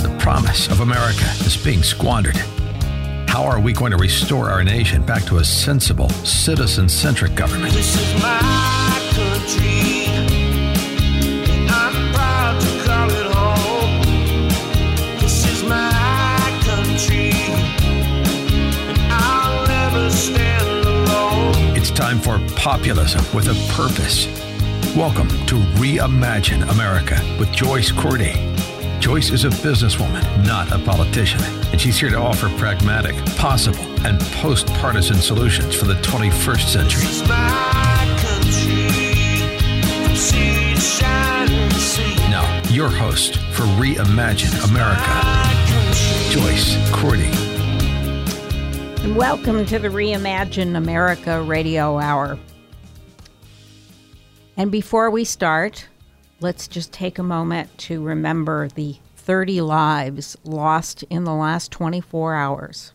The promise of America is being squandered. How are we going to restore our nation back to a sensible, citizen-centric government? This is my country. I'm proud to call it home. This is my country. And I'll never stand alone. It's time for populism with a purpose. Welcome to Reimagine America with Joyce Corday. Joyce is a businesswoman, not a politician, and she's here to offer pragmatic, possible, and post-partisan solutions for the 21st century. This is my country, from sea to shining sea. Now, your host for Reimagine America, Joyce Corday. And welcome to the Reimagine America Radio Hour. And before we start, let's just take a moment to remember the 30 lives lost in the last 24 hours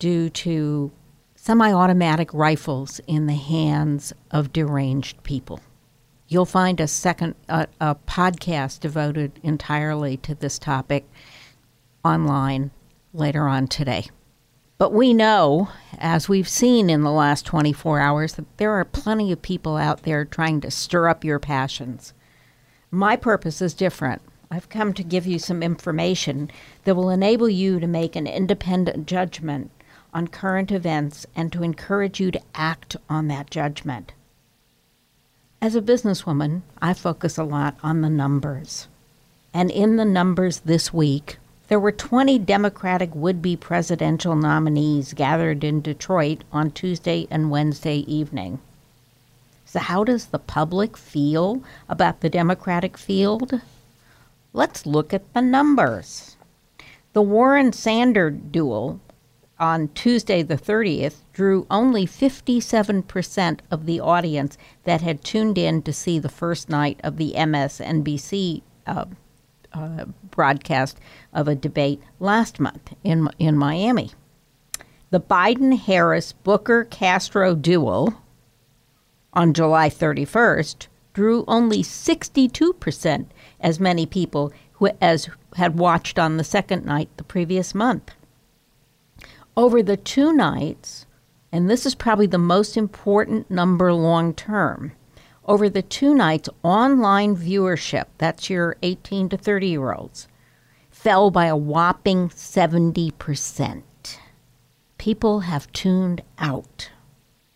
due to semi-automatic rifles in the hands of deranged people. You'll find a second a podcast devoted entirely to this topic online later on today. But we know, as we've seen in the last 24 hours, that there are plenty of people out there trying to stir up your passions. My purpose is different. I've come to give you some information that will enable you to make an independent judgment on current events and to encourage you to act on that judgment. As a businesswoman, I focus a lot on the numbers. And in the numbers this week, there were 20 Democratic would-be presidential nominees gathered in Detroit on Tuesday and Wednesday evening. So how does the public feel about the Democratic field? Let's look at the numbers. The Warren-Sanders duel on Tuesday the 30th drew only 57% of the audience that had tuned in to see the first night of the MSNBC broadcast of a debate last month in Miami. The Biden-Harris-Booker-Castro duel on July 31st, drew only 62% as many people as had watched on the second night the previous month. Over the two nights, and this is probably the most important number long term, over the two nights, online viewership, that's your 18 to 30-year-olds, fell by a whopping 70%. People have tuned out.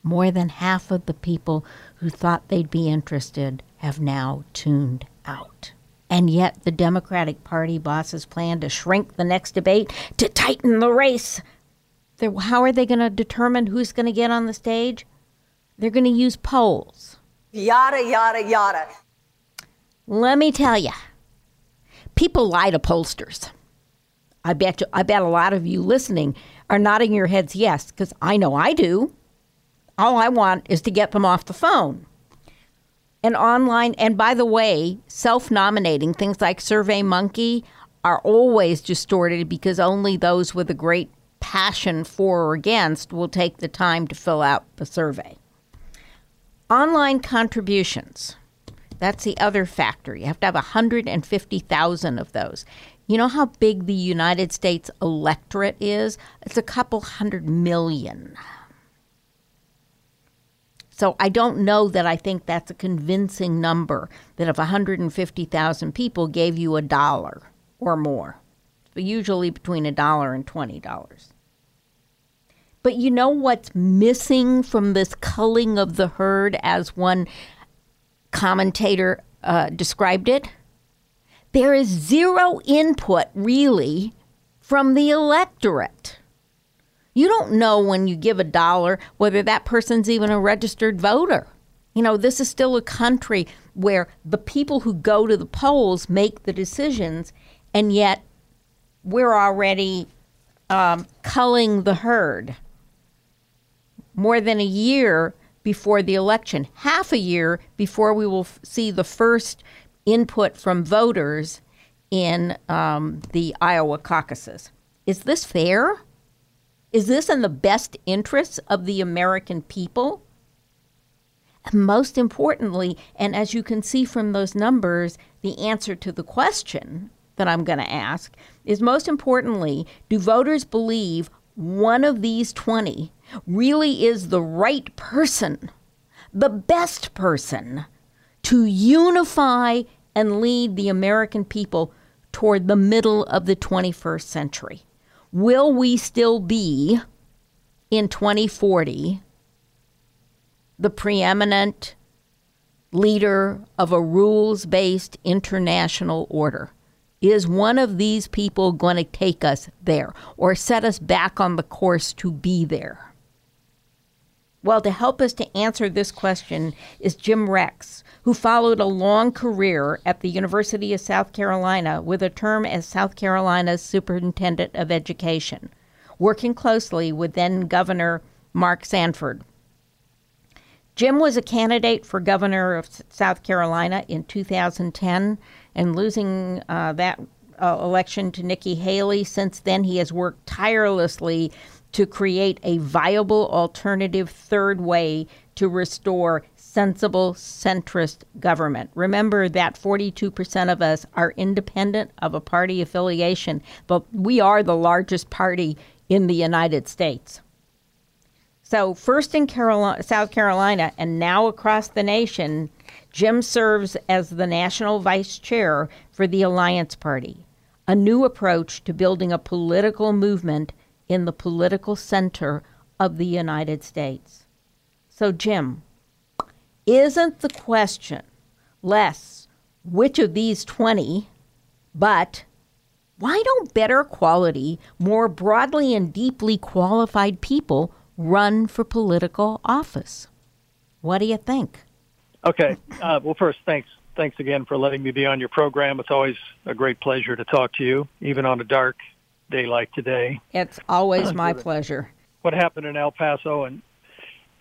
More than half of the people who thought they'd be interested have now tuned out. And yet the Democratic Party bosses plan to shrink the next debate to tighten the race. How are they going to determine who's going to get on the stage? They're going to use polls. Yada, yada, yada. Let me tell you, people lie to pollsters. I bet a lot of you listening are nodding your heads yes, because I know I do. All I want is to get them off the phone. And online, and by the way, self-nominating, things like SurveyMonkey are always distorted because only those with a great passion for or against will take the time to fill out the survey. Online contributions, that's the other factor. You have to have 150,000 of those. You know how big the United States electorate is? It's a couple 100 million. So I don't know that I think that's a convincing number, that if 150,000 people gave you $1 or more, usually between $1 and $20. But you know what's missing from this culling of the herd, as one commentator described it? There is zero input, really, from the electorate. You don't know when you give $1 whether that person's even a registered voter. You know, this is still a country where the people who go to the polls make the decisions, and yet we're already culling the herd more than a year before the election, half a year before we will see the first input from voters in the Iowa caucuses. Is this fair? Is this in the best interests of the American people? And most importantly, and as you can see from those numbers, the answer to the question that I'm going to ask is, most importantly, do voters believe one of these 20 really is the right person, the best person, to unify and lead the American people toward the middle of the 21st century? Will we still be, in 2040, the preeminent leader of a rules-based international order? Is one of these people going to take us there or set us back on the course to be there? Well, to help us to answer this question is Jim Rex, who followed a long career at the University of South Carolina with a term as South Carolina's Superintendent of Education, working closely with then-Governor Mark Sanford. Jim was a candidate for governor of South Carolina in 2010, and losing that election to Nikki Haley. Since then, he has worked tirelessly to create a viable alternative third way to restore sensible centrist government. Remember that 42% of us are independent of a party affiliation, but we are the largest party in the United States. So first in South Carolina and now across the nation, Jim serves as the national vice chair for the Alliance Party, a new approach to building a political movement in the political center of the United States. So, Jim, isn't the question less which of these 20, but why don't better quality, more broadly and deeply qualified people run for political office? What do you think? Okay. Well, first, thanks again for letting me be on your program. It's always a great pleasure to talk to you, even on a dark day like today. It's always my pleasure. What happened in El Paso and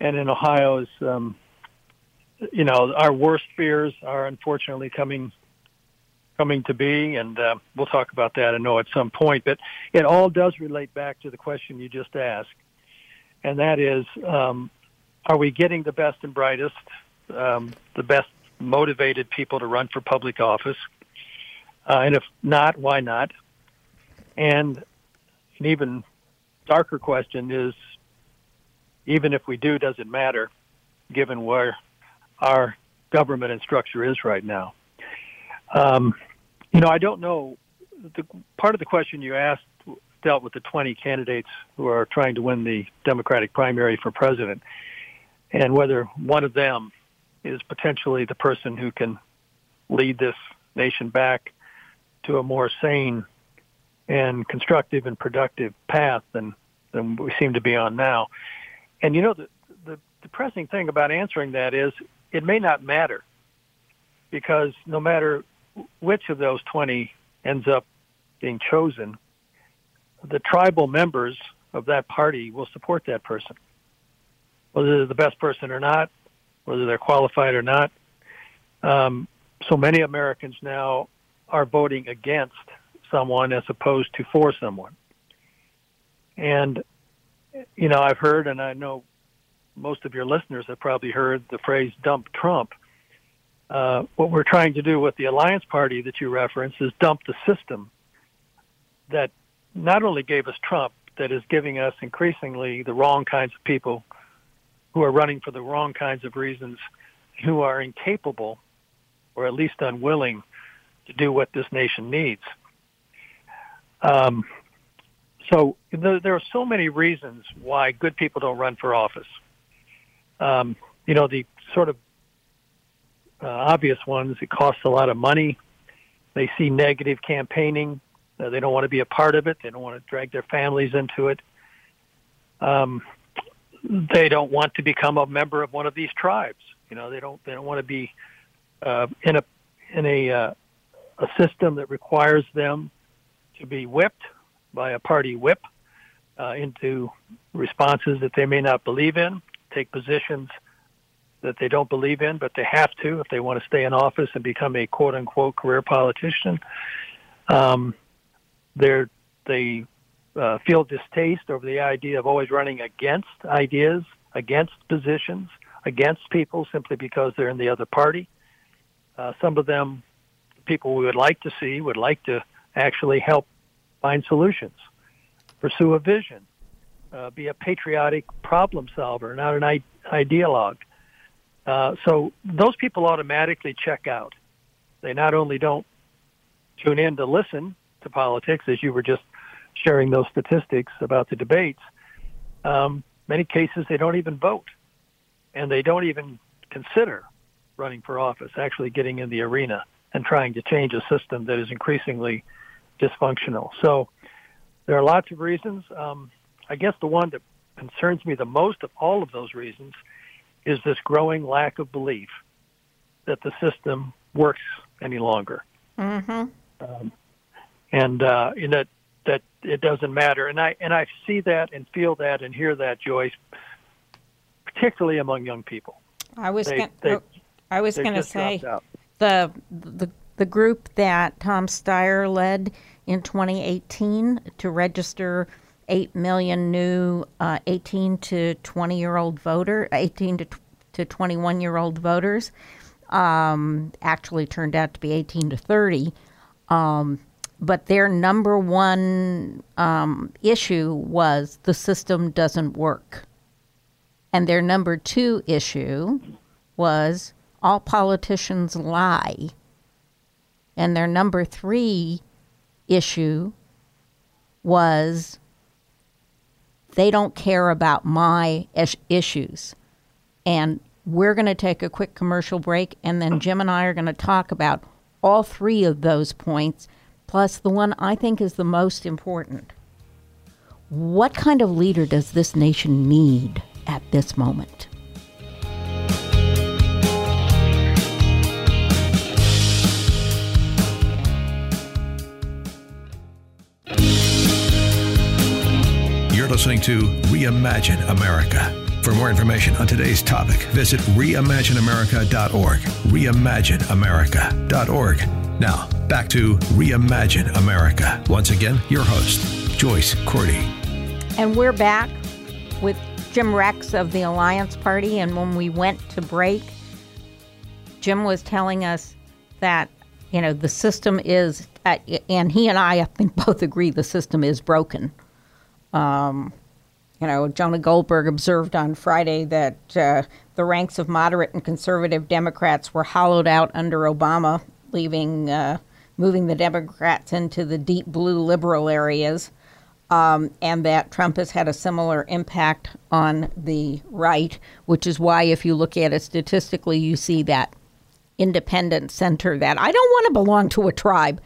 in Ohio is, you know, our worst fears are unfortunately coming to be, and we'll talk about that, I know, at some point. But it all does relate back to the question you just asked, and that is, are we getting the best and brightest, the best motivated people to run for public office? And if not, why not? And an even darker question is, even if we do, does it matter, given where our government and structure is right now? You know, I don't know. The part of the question you asked dealt with the 20 candidates who are trying to win the Democratic primary for president, and whether one of them is potentially the person who can lead this nation back to a more sane and constructive and productive path than we seem to be on now. And, you know, the depressing thing about answering that is it may not matter, because no matter which of those 20 ends up being chosen, the tribal members of that party will support that person, whether they're the best person or not, whether they're qualified or not. So many Americans now are voting against someone as opposed to for someone. And, you know, I've heard, and I know most of your listeners have probably heard the phrase dump Trump. What we're trying to do with the Alliance Party that you referenced is dump the system that not only gave us Trump, that is giving us increasingly the wrong kinds of people who are running for the wrong kinds of reasons, who are incapable or at least unwilling to do what this nation needs. So there are so many reasons why good people don't run for office. You know, the sort of obvious ones: it costs a lot of money. They see negative campaigning. They don't want to be a part of it. They don't want to drag their families into it. They don't want to become a member of one of these tribes. You know, they don't want to be in a system that requires them to be whipped by a party whip into responses that they may not believe in, take positions that they don't believe in, but they have to if they want to stay in office and become a quote-unquote career politician. They feel distaste over the idea of always running against ideas, against positions, against people simply because they're in the other party. Some of them, people we would like to see, would like to actually help find solutions, pursue a vision, be a patriotic problem solver, not an ideologue. So those people automatically check out. They not only don't tune in to listen to politics, as you were just sharing those statistics about the debates, many cases they don't even vote, and they don't even consider running for office, actually getting in the arena and trying to change a system that is increasingly dysfunctional. So there are lots of reasons. I guess the one that concerns me the most of all of those reasons is this growing lack of belief that the system works any longer. Mm-hmm. In that it doesn't matter. And I see that and feel that and hear that, Joyce, particularly among young people. I was going to say the group that Tom Steyer led in 2018 to register 8 million new 18 to 21-year-old voters actually turned out to be 18 to 30. But their number one issue was the system doesn't work. And their number two issue was all politicians lie. And their number three issue was they don't care about my issues. And we're going to take a quick commercial break, and then Jim and I are going to talk about all three of those points, plus the one I think is the most important. What kind of leader does this nation need at this moment? You're listening to Reimagine America. For more information on today's topic, visit reimagineamerica.org. Reimagineamerica.org. Now, back to Reimagine America. Once again, your host, Joyce Corday. And we're back with Jim Rex of the Alliance Party. And when we went to break, Jim was telling us that, you know, the system is, and he and I think both agree the system is broken. You know, Jonah Goldberg observed on Friday that the ranks of moderate and conservative Democrats were hollowed out under Obama, moving the Democrats into the deep blue liberal areas, and that Trump has had a similar impact on the right, which is why if you look at it statistically, you see that independent center that I don't want to belong to a tribe.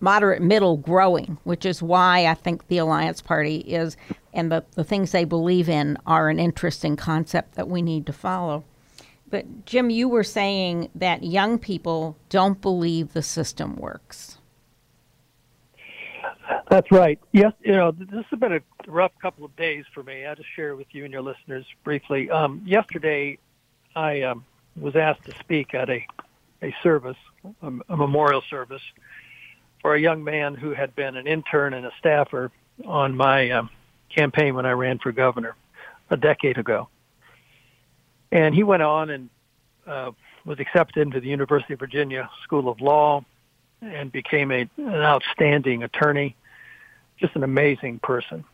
Moderate middle growing, which is why I think the Alliance Party is, and the things they believe in are an interesting concept that we need to follow. But Jim, you were saying that young people don't believe the system works. That's right. Yes, you know, this has been a rough couple of days for me. I'll just share with you and your listeners briefly. Yesterday, I was asked to speak at a service, a memorial service, for a young man who had been an intern and a staffer on my campaign when I ran for governor a decade ago. And he went on and was accepted into the University of Virginia School of Law and became an outstanding attorney, just an amazing person.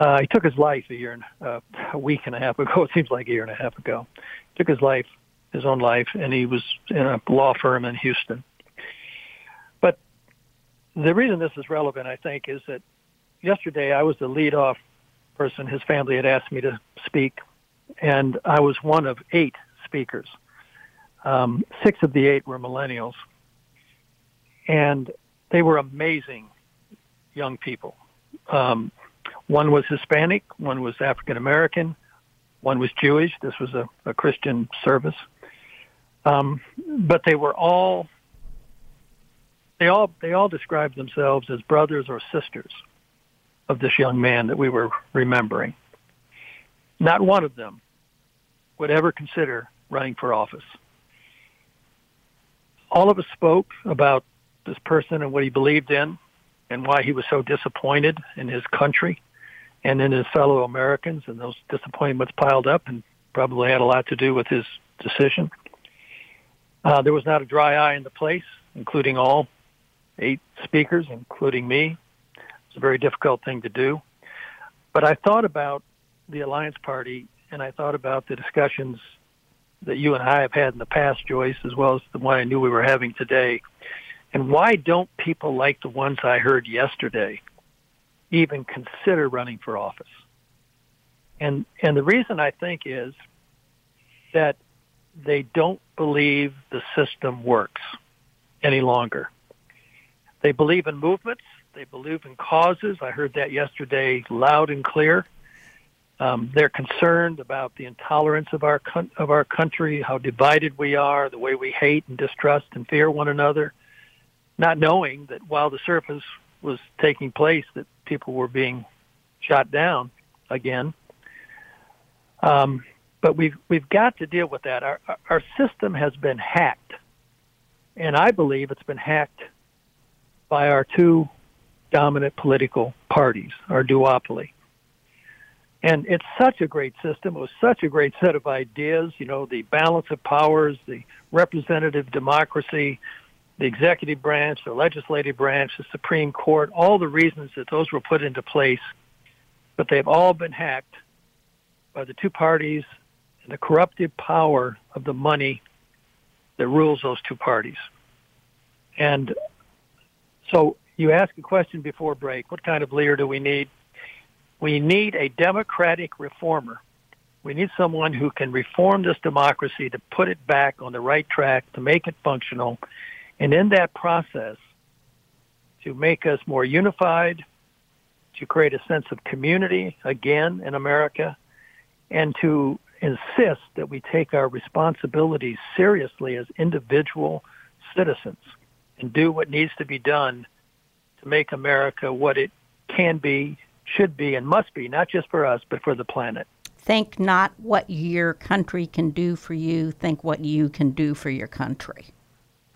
He took his life a week and a half ago. It seems like a year and a half ago. He took his own life, and he was in a law firm in Houston. The reason this is relevant, I think, is that yesterday I was the lead-off person. His family had asked me to speak, and I was one of 8 speakers. 6 of the 8 were millennials, and they were amazing young people. One was Hispanic, one was African-American, One was Jewish. This was a Christian service. But they were all, they all described themselves as brothers or sisters of this young man that we were remembering. Not one of them would ever consider running for office. All of us spoke about this person and what he believed in and why he was so disappointed in his country and in his fellow Americans, and those disappointments piled up and probably had a lot to do with his decision. There was not a dry eye in the place, including all 8 speakers, including me. It's a very difficult thing to do. But I thought about the Alliance Party, and I thought about the discussions that you and I have had in the past, Joyce, as well as the one I knew we were having today. And why don't people like the ones I heard yesterday even consider running for office? And the reason, I think, is that they don't believe the system works any longer. They believe in movements. They believe in causes. I heard that yesterday loud and clear. They're concerned about the intolerance of our country, how divided we are, the way we hate and distrust and fear one another, not knowing that while the surface was taking place, that people were being shot down again. But we've got to deal with that. Our system has been hacked, and I believe it's been hacked by our two dominant political parties, our duopoly. And it's such a great system. It was such a great set of ideas, you know, the balance of powers, the representative democracy, the executive branch, the legislative branch, the Supreme Court, all the reasons that those were put into place. But they've all been hacked by the two parties and the corruptive power of the money that rules those two parties. And so you asked a question before break, what kind of leader do we need? We need a democratic reformer. We need someone who can reform this democracy to put it back on the right track, to make it functional, and in that process, to make us more unified, to create a sense of community again in America, and to insist that we take our responsibilities seriously as individual citizens and do what needs to be done to make America what it can be, should be, and must be, not just for us, but for the planet. Think not what your country can do for you, think what you can do for your country.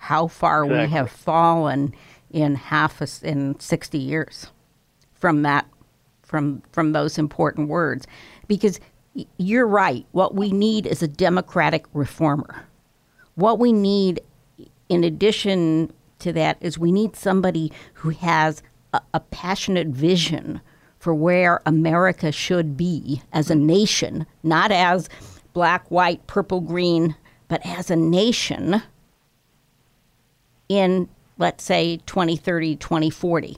How far exactly we have fallen in in 60 years from that, from those important words. Because you're right, what we need is a democratic reformer. What we need, in addition to that, is we need somebody who has a passionate vision for where America should be as a nation, not as black, white, purple, green, but as a nation in, let's say, 2030, 2040.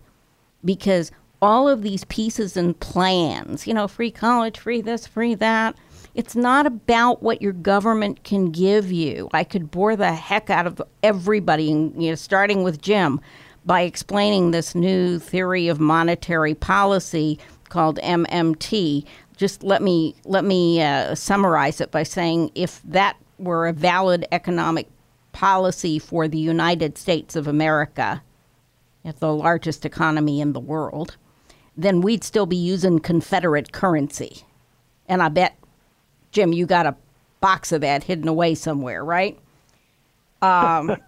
Because all of these pieces and plans, you know, free college, free this, free that, it's not about what your government can give you. I could bore the heck out of everybody, you know, starting with Jim, by explaining this new theory of monetary policy called MMT. Just let me summarize it by saying, if that were a valid economic policy for the United States of America, it's the largest economy in the world, then we'd still be using Confederate currency. And I bet, Jim, you got a box of that hidden away somewhere, right? But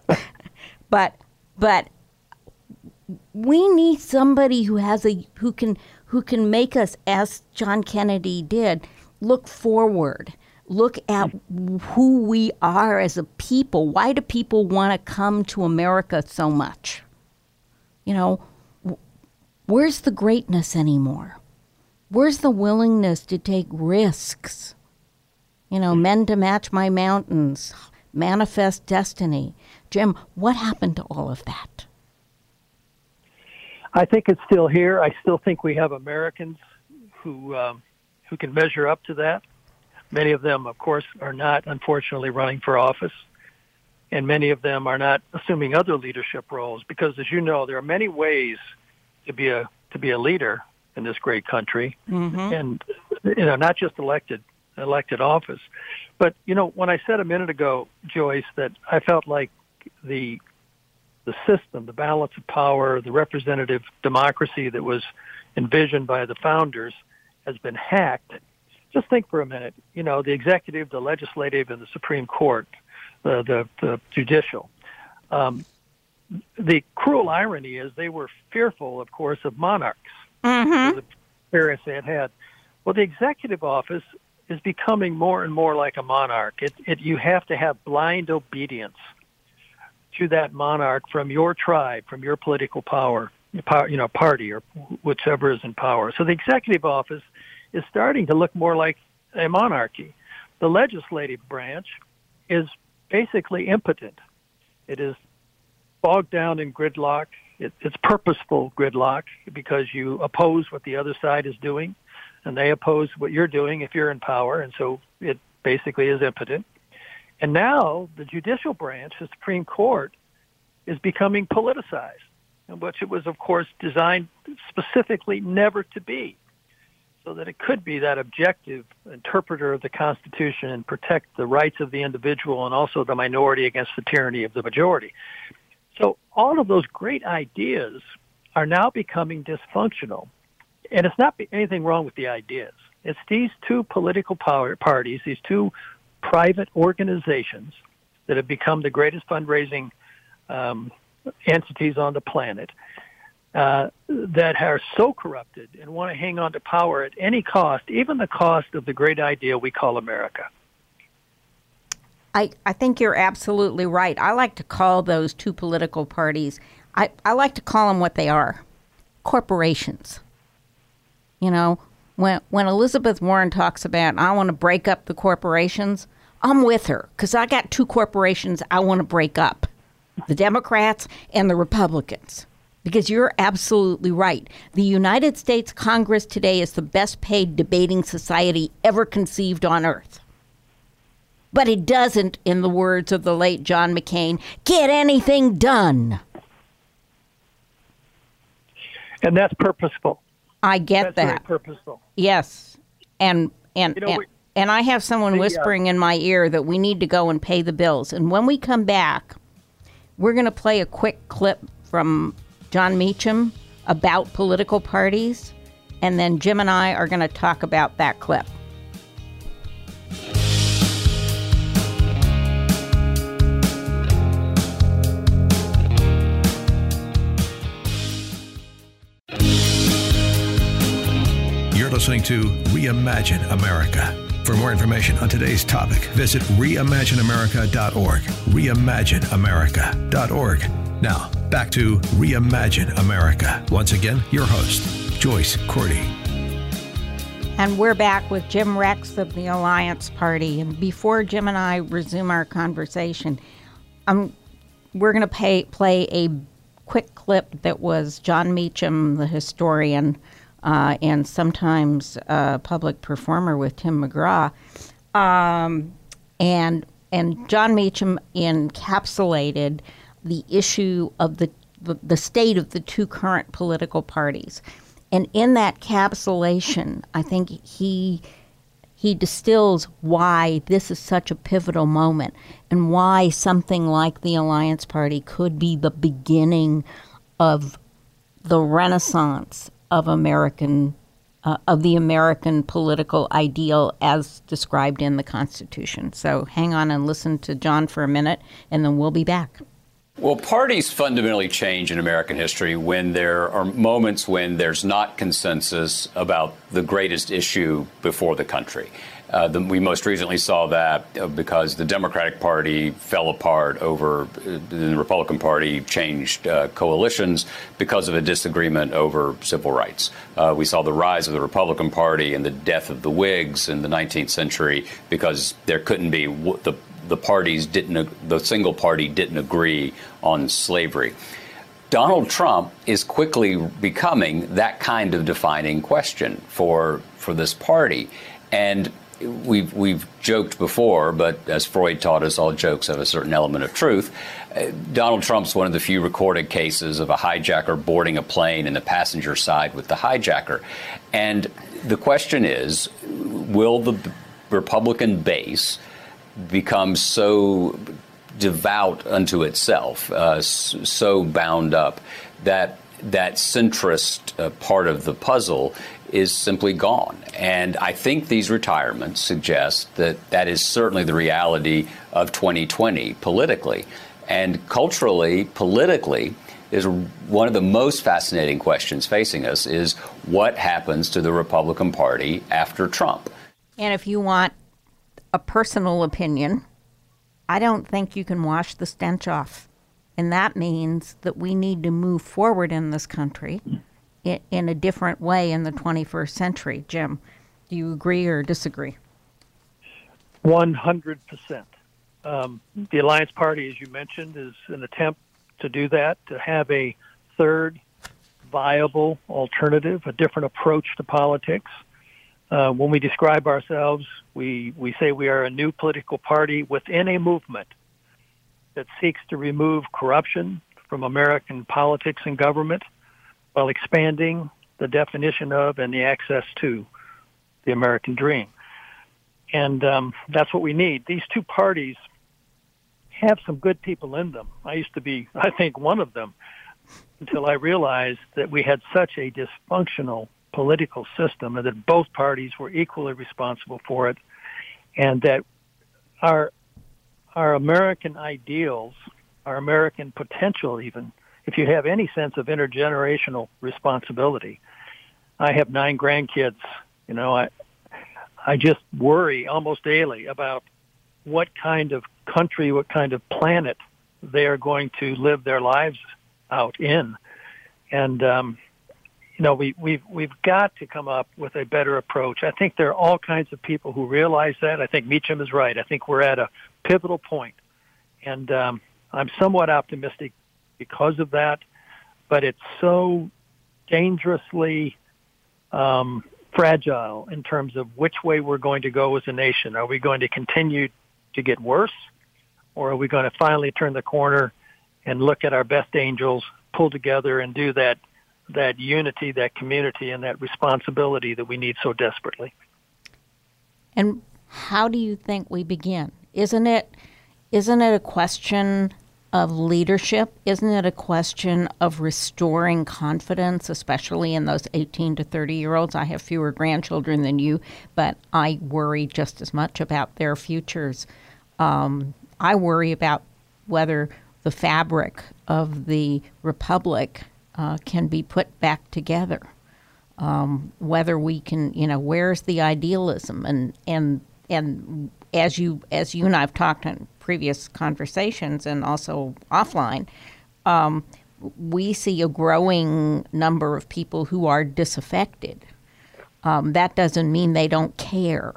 we need somebody who has who can make us, as John Kennedy did, look forward, look at who we are as a people. Why do people want to come to America so much? You know, where's the greatness anymore? Where's the willingness to take risks? You know, men to match my mountains, manifest destiny. Jim, what happened to all of that? I think it's still here. I still think we have Americans who can measure up to that. Many of them, of course, are not, unfortunately, running for office, and many of them are not assuming other leadership roles. Because, as you know, there are many ways to be a leader in this great country, and you know, not just elected elected office. But, you know, when I said a minute ago, Joyce, that I felt like the system, the balance of power, the representative democracy that was envisioned by the founders has been hacked, just think for a minute. You know, the executive, the legislative, and the Supreme Court, the judicial. The cruel irony is they were fearful, of course, of monarchs. Mm-hmm. The experience they had. Well, the executive office is becoming more and more like a monarch. You have to have blind obedience to that monarch from your tribe, from your political power, you know, party or whichever is in power. So the executive office is starting to look more like a monarchy. The legislative branch is basically impotent. It is bogged down in gridlock. It's purposeful gridlock because you oppose what the other side is doing, and they oppose what you're doing if you're in power, and so it basically is impotent. And now the judicial branch, the Supreme Court, is becoming politicized, which it was, of course, designed specifically never to be, so that it could be that objective interpreter of the Constitution and protect the rights of the individual and also the minority against the tyranny of the majority. So all of those great ideas are now becoming dysfunctional. And it's not anything wrong with the ideas. It's these two political power parties, these two private organizations that have become the greatest fundraising entities on the planet that are so corrupted and want to hang on to power at any cost, even the cost of the great idea we call America. I think you're absolutely right. I like to call those two political parties, I like to call them what they are, corporations. You know, when Elizabeth Warren talks about, I want to break up the corporations, I'm with her because I got two corporations I want to break up, the Democrats and the Republicans, because you're absolutely right. The United States Congress today is the best paid debating society ever conceived on earth. But it doesn't, in the words of the late John McCain, get anything done. And that's purposeful. I get that. Very purposeful. Yes. And you know, and I have someone whispering in my ear that we need to go and pay the bills. And when we come back, we're going to play a quick clip from John Meacham about political parties. And then Jim and I are going to talk about that clip. Listening to Reimagine America. For more information on today's topic, visit reimagineamerica.org. reimagineamerica.org. Now, back to Reimagine America. Once again, your host, Joyce Corday. And we're back with Jim Rex of the Alliance Party. And before Jim and I resume our conversation, we're going to play a quick clip that was John Meacham, the historian, and sometimes public performer with Tim McGraw. And John Meacham encapsulated the issue of the state of the two current political parties. And in that capsulation, I think he distills why this is such a pivotal moment and why something like the Alliance Party could be the beginning of the renaissance of the American political ideal as described in the Constitution. So hang on and listen to John for a minute, and then we'll be back. Well, parties fundamentally change in American history when there are moments when there's not consensus about the greatest issue before the country. We most recently saw that because the Democratic Party fell apart over the Republican Party changed coalitions because of a disagreement over civil rights. We saw the rise of the Republican Party and the death of the Whigs in the 19th century because there couldn't be the single party didn't agree on slavery. Donald Trump is quickly becoming that kind of defining question for this party. And we've joked before, but as Freud taught us, all jokes have a certain element of truth. Donald Trump's one of the few recorded cases of a hijacker boarding a plane and the passenger side with the hijacker. And the question is, will the Republican base becomes so devout unto itself, so bound up, that that centrist part of the puzzle is simply gone. And I think these retirements suggest that that is certainly the reality of 2020 politically. And culturally, politically, is one of the most fascinating questions facing us is what happens to the Republican Party after Trump. And if you want a personal opinion, I don't think you can wash the stench off. And that means that we need to move forward in this country in a different way in the 21st century. Jim, do you agree or disagree? 100%. The Alliance Party, as you mentioned, is an attempt to do that, to have a third viable alternative, a different approach to politics. When we describe ourselves, we say we are a new political party within a movement that seeks to remove corruption from American politics and government while expanding the definition of and the access to the American dream. And that's what we need. These two parties have some good people in them. I used to be, I think, one of them until I realized that we had such a dysfunctional political system and that both parties were equally responsible for it, and that our American ideals, our American potential even, if you have any sense of intergenerational responsibility. I have 9 grandkids. You know, I just worry almost daily about what kind of country, what kind of planet they are going to live their lives out in. And, you know, we've got to come up with a better approach. I think there are all kinds of people who realize that. I think Meacham is right. I think we're at a pivotal point. And I'm somewhat optimistic because of that, but it's so dangerously fragile in terms of which way we're going to go as a nation. Are we going to continue to get worse, or are we going to finally turn the corner and look at our best angels, pull together and do that unity, that community, and that responsibility that we need so desperately? And how do you think we begin? Isn't it a question of leadership? Isn't it a question of restoring confidence, especially in those 18 to 30-year-olds? I have fewer grandchildren than you, but I worry just as much about their futures. I worry about whether the fabric of the republic can be put back together, whether we can, you know, where's the idealism? And as you and I have talked on previous conversations and also offline, we see a growing number of people who are disaffected. That doesn't mean they don't care.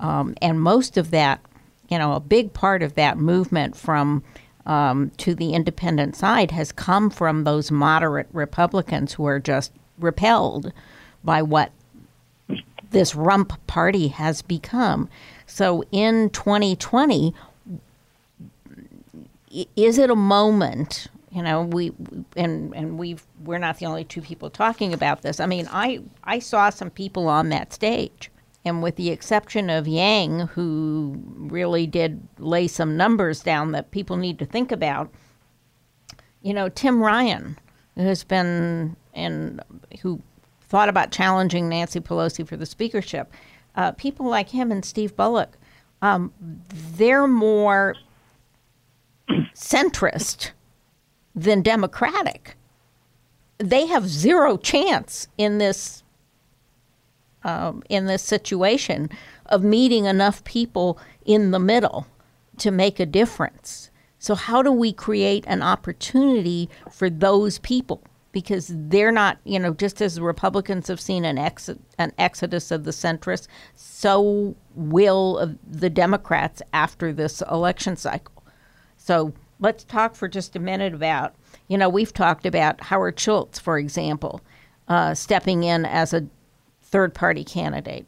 And most of that, you know, a big part of that movement from to the independent side has come from those moderate Republicans who are just repelled by what this rump party has become. So in 2020, is it a moment, you know, we're not the only two people talking about this. I mean, I saw some people on that stage, and with the exception of Yang, who really did lay some numbers down that people need to think about, you know, Tim Ryan, who thought about challenging Nancy Pelosi for the speakership, people like him and Steve Bullock, they're more centrist than Democratic. They have zero chance in this situation of meeting enough people in the middle to make a difference. So how do we create an opportunity for those people? Because they're not, you know, just as the Republicans have seen an exodus of the centrists, so will the Democrats after this election cycle. So let's talk for just a minute about, you know, we've talked about Howard Schultz, for example, stepping in as a third-party candidate.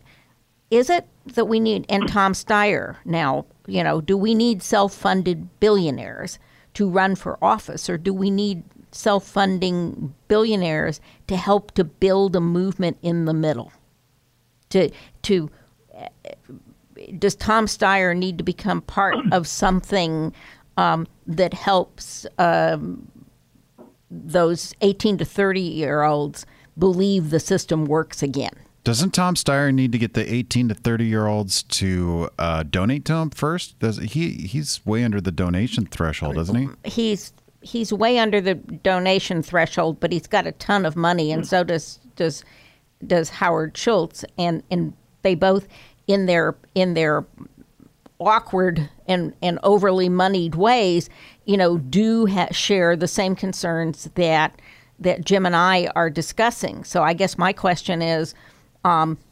Is it that we need, and Tom Steyer now, you know, do we need self-funded billionaires to run for office, or do we need self-funding billionaires to help to build a movement in the middle, to does Tom Steyer need to become part of something that helps those 18 to 30-year-olds believe the system works again? Doesn't Tom Steyer need to get the 18 to 30-year-olds to donate to him first? He's way under the donation threshold, isn't he? He's way under the donation threshold, but he's got a ton of money, and so does Howard Schultz, and they both in their awkward and overly moneyed ways, do share the same concerns that Jim and I are discussing. So I guess my question is,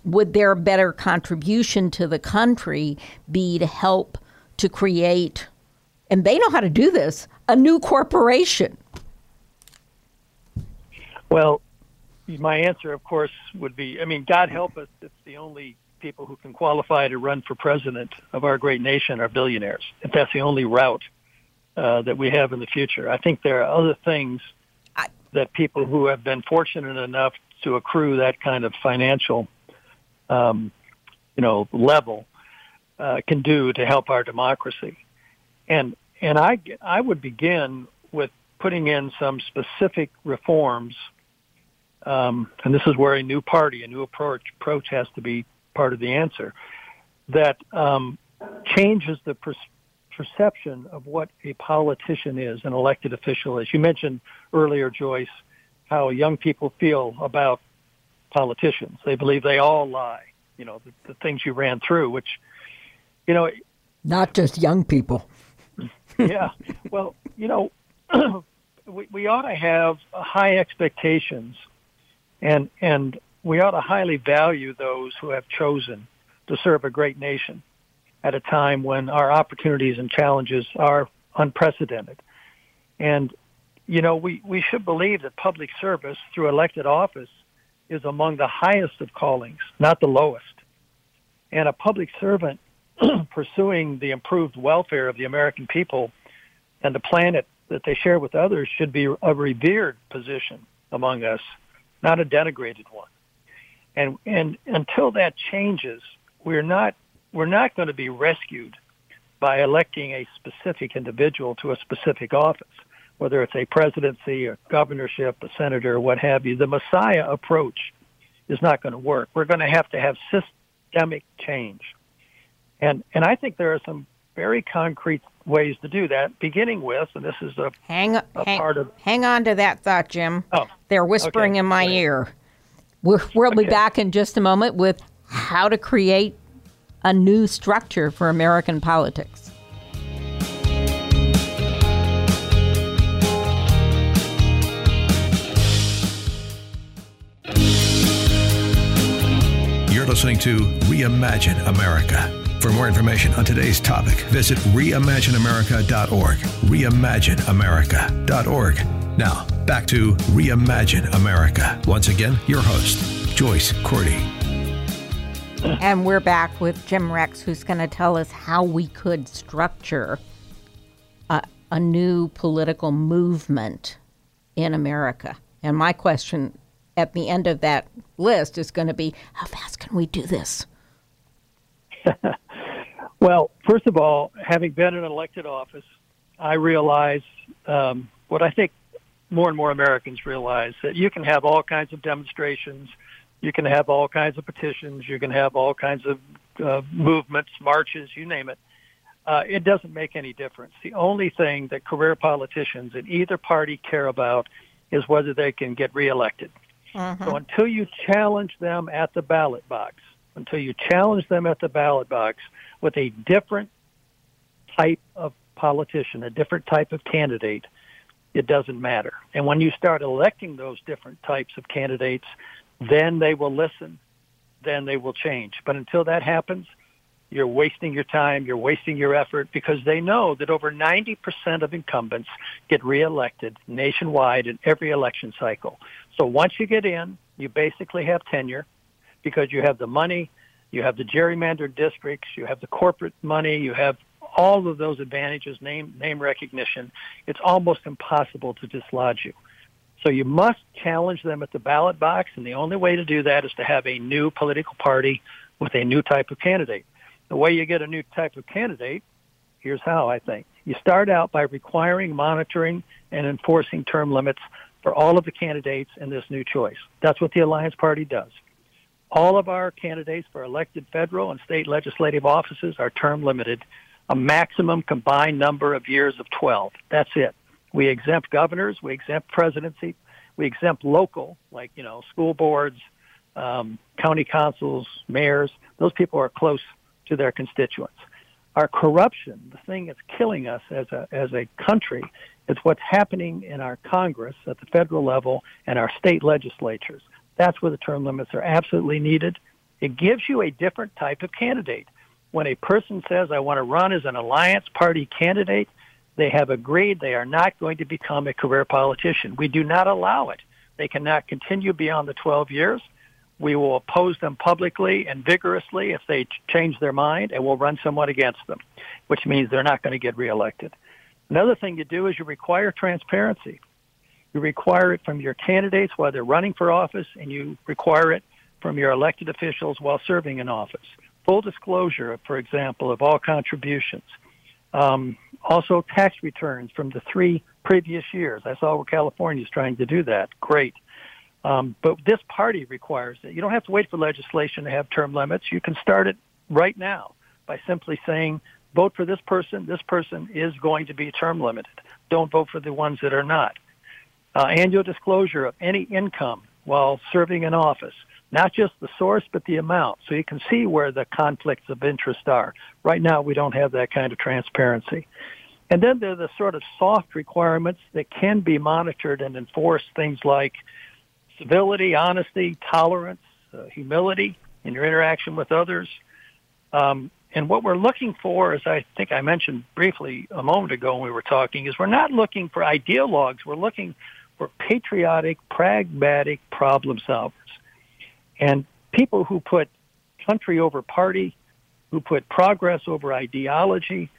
would their better contribution to the country be to help to create, and they know how to do this, a new corporation? Well, my answer, of course, would be, God help us if the only people who can qualify to run for president of our great nation are billionaires, if that's the only route that we have in the future. I think there are other things that people who have been fortunate enough to accrue that kind of financial, level can do to help our democracy. And I would begin with putting in some specific reforms, and this is where a new party, a new approach has to be part of the answer, that changes the perception of what a politician is, an elected official is. You mentioned earlier, Joyce, how young people feel about politicians. They believe they all lie, the things you ran through, which, Not just young people. Yeah. Well, we ought to have high expectations, and we ought to highly value those who have chosen to serve a great nation at a time when our opportunities and challenges are unprecedented. And, we should believe that public service through elected office is among the highest of callings, not the lowest. And a public servant pursuing the improved welfare of the American people and the planet that they share with others should be a revered position among us, not a denigrated one. And until that changes, we're not going to be rescued by electing a specific individual to a specific office, whether it's a presidency or governorship, a senator, or what have you. The Messiah approach is not going to work. We're going to have systemic change. And I think there are some very concrete ways to do that, beginning with, and this is Hang on to that thought, Jim. Oh, they're whispering in my ear. We'll be back in just a moment with how to create a new structure for American politics. You're listening to Reimagine America. For more information on today's topic, visit reimagineamerica.org, reimagineamerica.org. Now, back to Reimagine America. Once again, your host, Joyce Corday. And we're back with Jim Rex, who's going to tell us how we could structure a new political movement in America. And my question at the end of that list is going to be, how fast can we do this? Well, first of all, having been in an elected office, I realize what I think more and more Americans realize, that you can have all kinds of demonstrations, you can have all kinds of petitions, you can have all kinds of movements, marches, you name it. It doesn't make any difference. The only thing that career politicians in either party care about is whether they can get reelected. Mm-hmm. So until you challenge them at the ballot box, with a different type of politician, a different type of candidate, it doesn't matter. And when you start electing those different types of candidates, then they will listen, then they will change. But until that happens, you're wasting your time, you're wasting your effort, because they know that over 90% of incumbents get reelected nationwide in every election cycle. So once you get in, you basically have tenure, because you have the money, you have the gerrymandered districts, you have the corporate money, you have all of those advantages, name recognition. It's almost impossible to dislodge you. So you must challenge them at the ballot box, and the only way to do that is to have a new political party with a new type of candidate. The way you get a new type of candidate, here's how I think. You start out by requiring, monitoring, and enforcing term limits for all of the candidates in this new choice. That's what the Alliance Party does. All of our candidates for elected federal and state legislative offices are term limited, a maximum combined number of years of 12. That's it. We exempt governors, we exempt presidency, we exempt local, like, you know, school boards, county councils, mayors. Those people are close to their constituents. Our corruption, the thing that's killing us as a country, is what's happening in our Congress at the federal level and our state legislatures. That's where the term limits are absolutely needed. It gives you a different type of candidate. When a person says, I want to run as an Alliance Party candidate, they have agreed they are not going to become a career politician. We do not allow it. They cannot continue beyond the 12 years. We will oppose them publicly and vigorously if they change their mind, and we'll run someone against them, which means they're not going to get reelected. Another thing you do is you require transparency. You require it from your candidates while they're running for office, and you require it from your elected officials while serving in office. Full disclosure, for example, of all contributions. Also, tax returns from the 3 previous years. I saw California's trying to do that. Great. But this party requires it. You don't have to wait for legislation to have term limits. You can start it right now by simply saying, vote for this person. This person is going to be term limited. Don't vote for the ones that are not. Annual disclosure of any income while serving in office, not just the source, but the amount, so you can see where the conflicts of interest are. Right now, we don't have that kind of transparency. And then there are the sort of soft requirements that can be monitored and enforced, things like civility, honesty, tolerance, humility in your interaction with others. And what we're looking for, as I think I mentioned briefly a moment ago when we were talking, is we're not looking for ideologues. We're looking for patriotic, pragmatic problem solvers. And people who put country over party, who put progress over ideology,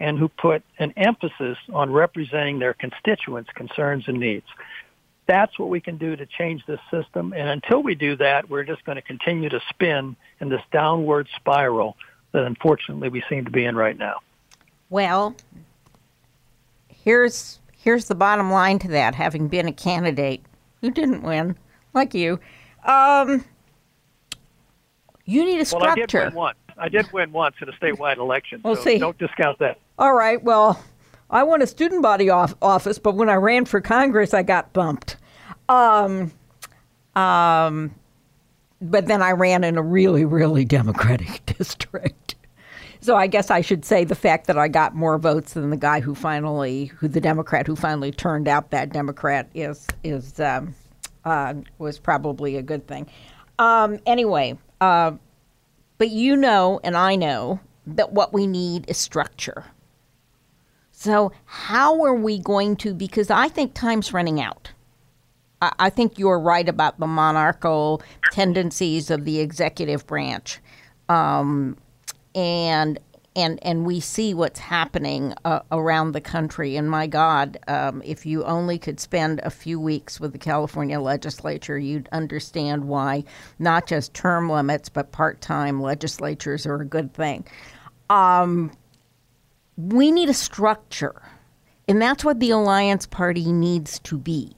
and who put an emphasis on representing their constituents' concerns and needs. That's what we can do to change this system. And until we do that, we're just going to continue to spin in this downward spiral that unfortunately we seem to be in right now. Well, here's the bottom line to that, having been a candidate who didn't win, like you. You need a structure. Well, I did win once in a statewide election, we'll so see. Don't discount that. All right, well, I won a student body office, but when I ran for Congress, I got bumped. But then I ran in a really, really Democratic district. So I guess I should say the fact that I got more votes than the guy who the Democrat who finally turned out that Democrat was probably a good thing. Anyway, but you know and I know that what we need is structure. So how are we going to, because I think time's running out. I think you're right about the monarchical tendencies of the executive branch. And we see what's happening around the country. And my God, if you only could spend a few weeks with the California legislature, you'd understand why not just term limits, but part-time legislatures are a good thing. We need a structure, and that's what the Alliance Party needs to be.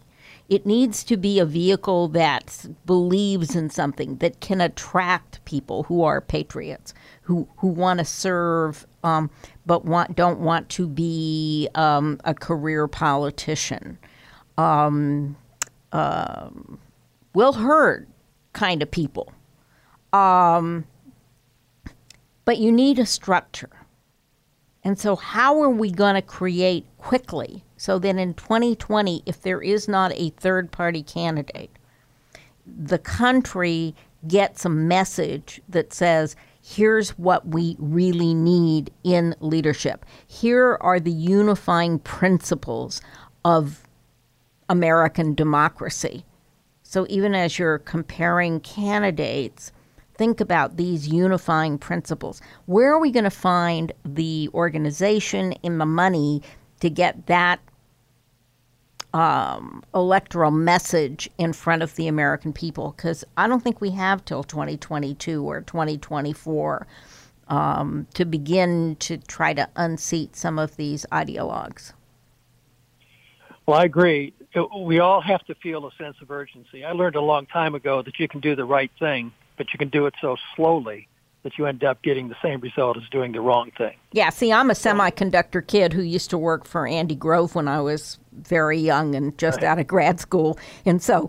It needs to be a vehicle that believes in something, that can attract people who are patriots, who want to serve but don't want to be a career politician. Will Hurd kind of people. But you need a structure. And so how are we going to create quickly so that in 2020, if there is not a third-party candidate, the country gets a message that says, here's what we really need in leadership. Here are the unifying principles of American democracy. So even as you're comparing candidates, think about these unifying principles. Where are we going to find the organization and the money to get that electoral message in front of the American people? Because I don't think we have till 2022 or 2024 to begin to try to unseat some of these ideologues? Well, I agree. We all have to feel a sense of urgency. I learned a long time ago that you can do the right thing, but you can do it so slowly that you end up getting the same result as doing the wrong thing. Yeah, see, I'm a semiconductor kid who used to work for Andy Grove when I was very young and just out of grad school. And so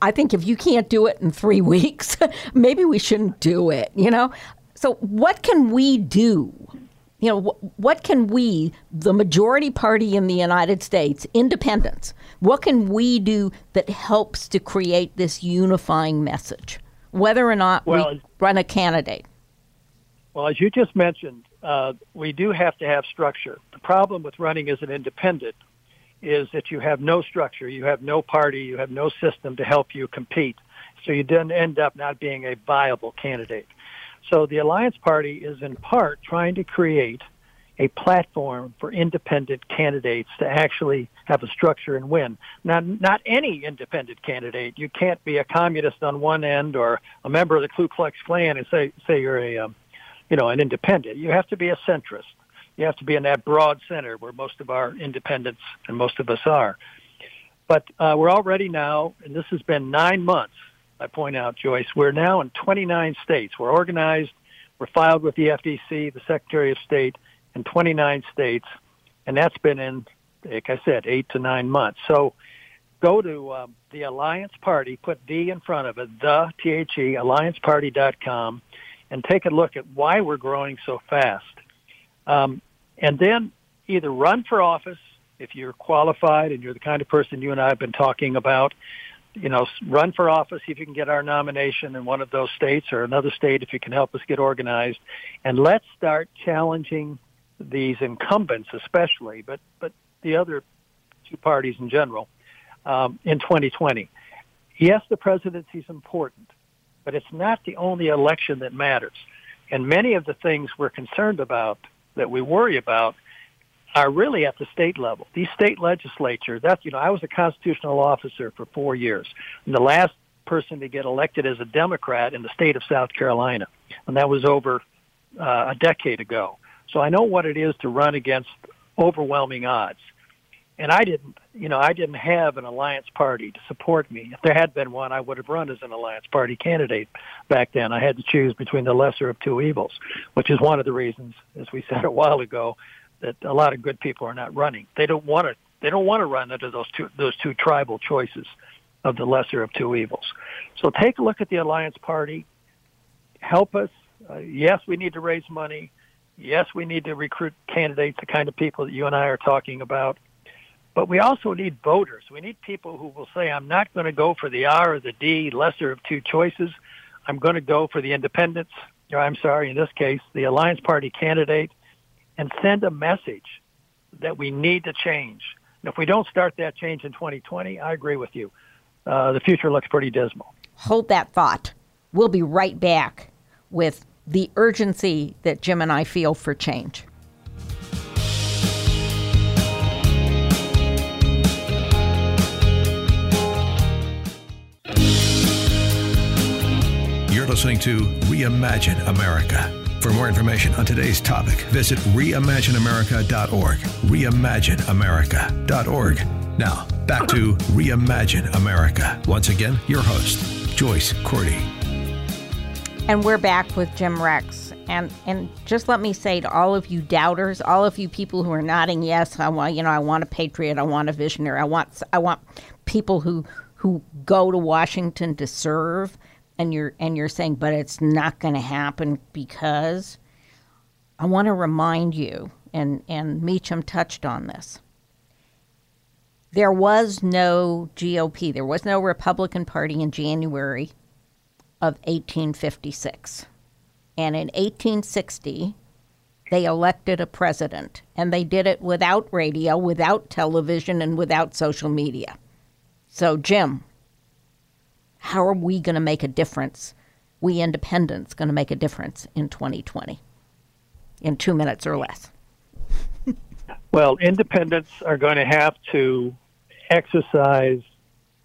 I think if you can't do it in 3 weeks, maybe we shouldn't do it, you know? So what can we do? You know, what can we, the majority party in the United States, independents, what can we do that helps to create this unifying message, whether or not we run a candidate? Well, as you just mentioned, we do have to have structure. The problem with running as an independent is that you have no structure, you have no party, you have no system to help you compete. So you then end up not being a viable candidate. So the Alliance Party is in part trying to create a platform for independent candidates to actually have a structure and win. Now, not any independent candidate. You can't be a communist on one end or a member of the Ku Klux Klan and say you're a an independent. You have to be a centrist. You have to be in that broad center where most of our independents and most of us are. But we're already now, and this has been 9 months, I point out, Joyce, we're now in 29 states. We're organized. We're filed with the FDC, the Secretary of State, in 29 states. And that's been in, like I said, 8 to 9 months. So go to the Alliance Party, put D in front of it, the, T-H-E, allianceparty.com, and take a look at why we're growing so fast. And then either run for office if you're qualified and you're the kind of person you and I have been talking about. You know, run for office if you can get our nomination in one of those states or another state if you can help us get organized. And let's start challenging these incumbents especially, but the other two parties in general, in 2020. Yes, the presidency is important, but it's not the only election that matters. And many of the things we're concerned about, that we worry about, are really at the state level. These state legislatures, I was a constitutional officer for 4 years, and the last person to get elected as a Democrat in the state of South Carolina, and that was over a decade ago. So I know what it is to run against overwhelming odds. And I didn't have an Alliance Party to support me. If there had been one, I would have run as an Alliance Party candidate back then. I had to choose between the lesser of two evils, which is one of the reasons, as we said a while ago, that a lot of good people are not running. They don't want to run under those two tribal choices of the lesser of two evils. So take a look at the Alliance Party. Help us. Yes, we need to raise money. Yes, we need to recruit candidates, the kind of people that you and I are talking about. But we also need voters. We need people who will say, I'm not going to go for the R or the D, lesser of two choices. I'm going to go for the independents, in this case, the Alliance Party candidate, and send a message that we need to change. And if we don't start that change in 2020, I agree with you. The future looks pretty dismal. Hold that thought. We'll be right back with the urgency that Jim and I feel for change. Listening to Reimagine America. For more information on today's topic, visit reimagineamerica.org. Reimagineamerica.org. Now, back to Reimagine America. Once again, your host, Joyce Corday. And we're back with Jim Rex. And just let me say to all of you doubters, all of you people who are nodding yes, I want a patriot, I want a visionary, I want people who go to Washington to serve. And you're saying, but it's not going to happen because I want to remind you, and Meacham touched on this, there was no GOP, there was no Republican Party in January of 1856. And in 1860, they elected a president, and they did it without radio, without television, and without social media. So, Jim, how are we going to make a difference? We independents going to make a difference in 2020 in 2 minutes or less? Well, independents are going to have to exercise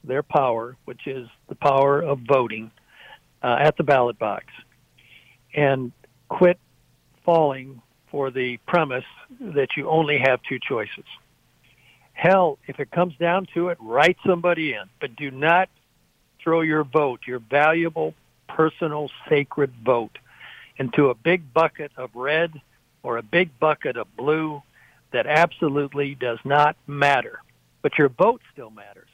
their power, which is the power of voting at the ballot box, and quit falling for the premise that you only have two choices. Hell, if it comes down to it, write somebody in, but do not throw your vote, your valuable, personal, sacred vote, into a big bucket of red or a big bucket of blue that absolutely does not matter. But your vote still matters.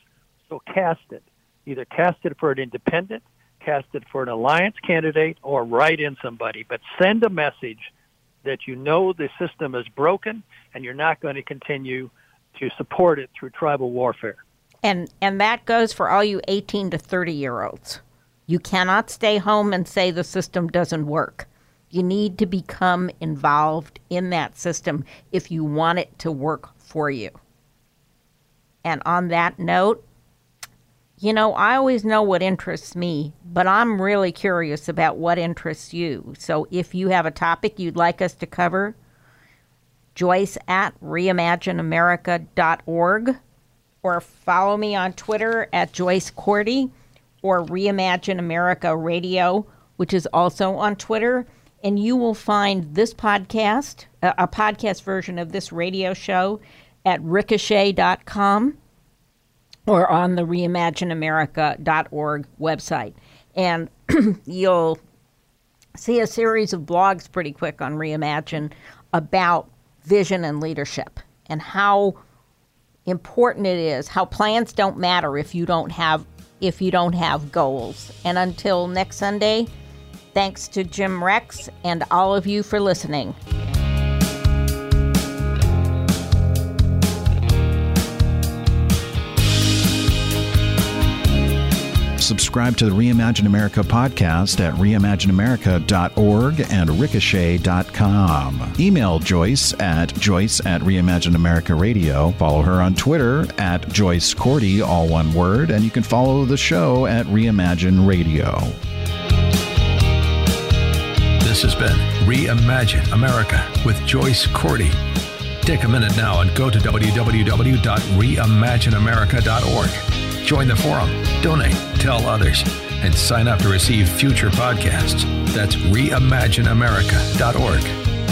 So cast it. Either cast it for an independent, cast it for an alliance candidate, or write in somebody. But send a message that you know the system is broken and you're not going to continue to support it through tribal warfare. And that goes for all you 18 to 30-year-olds. You cannot stay home and say the system doesn't work. You need to become involved in that system if you want it to work for you. And on that note, you know, I always know what interests me, but I'm really curious about what interests you. So if you have a topic you'd like us to cover, joyce@reimagineamerica.org, or follow me on Twitter @JoyceCorday or Reimagine America Radio, which is also on Twitter. And you will find this podcast, a podcast version of this radio show, at ricochet.com or on the reimagineamerica.org website. And you'll see a series of blogs pretty quick on Reimagine about vision and leadership and how important it is, how plans don't matter if you don't have goals. And until next Sunday, thanks to Jim Rex and all of you for listening. Subscribe to the Reimagine America podcast at reimagineamerica.org and ricochet.com. Email Joyce at joyce@reimagineamerica.radio. Follow her on Twitter @JoyceCorday, all one word. And you can follow the show at Reimagine Radio. This has been Reimagine America with Joyce Corday. Take a minute now and go to www.reimagineamerica.org. Join the forum, donate, tell others, and sign up to receive future podcasts. That's reimagineamerica.org.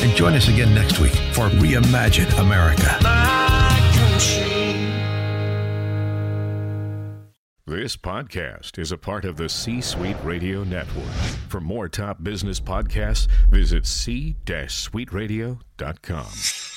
And join us again next week for Reimagine America. This podcast is a part of the C-Suite Radio Network. For more top business podcasts, visit c-suiteradio.com.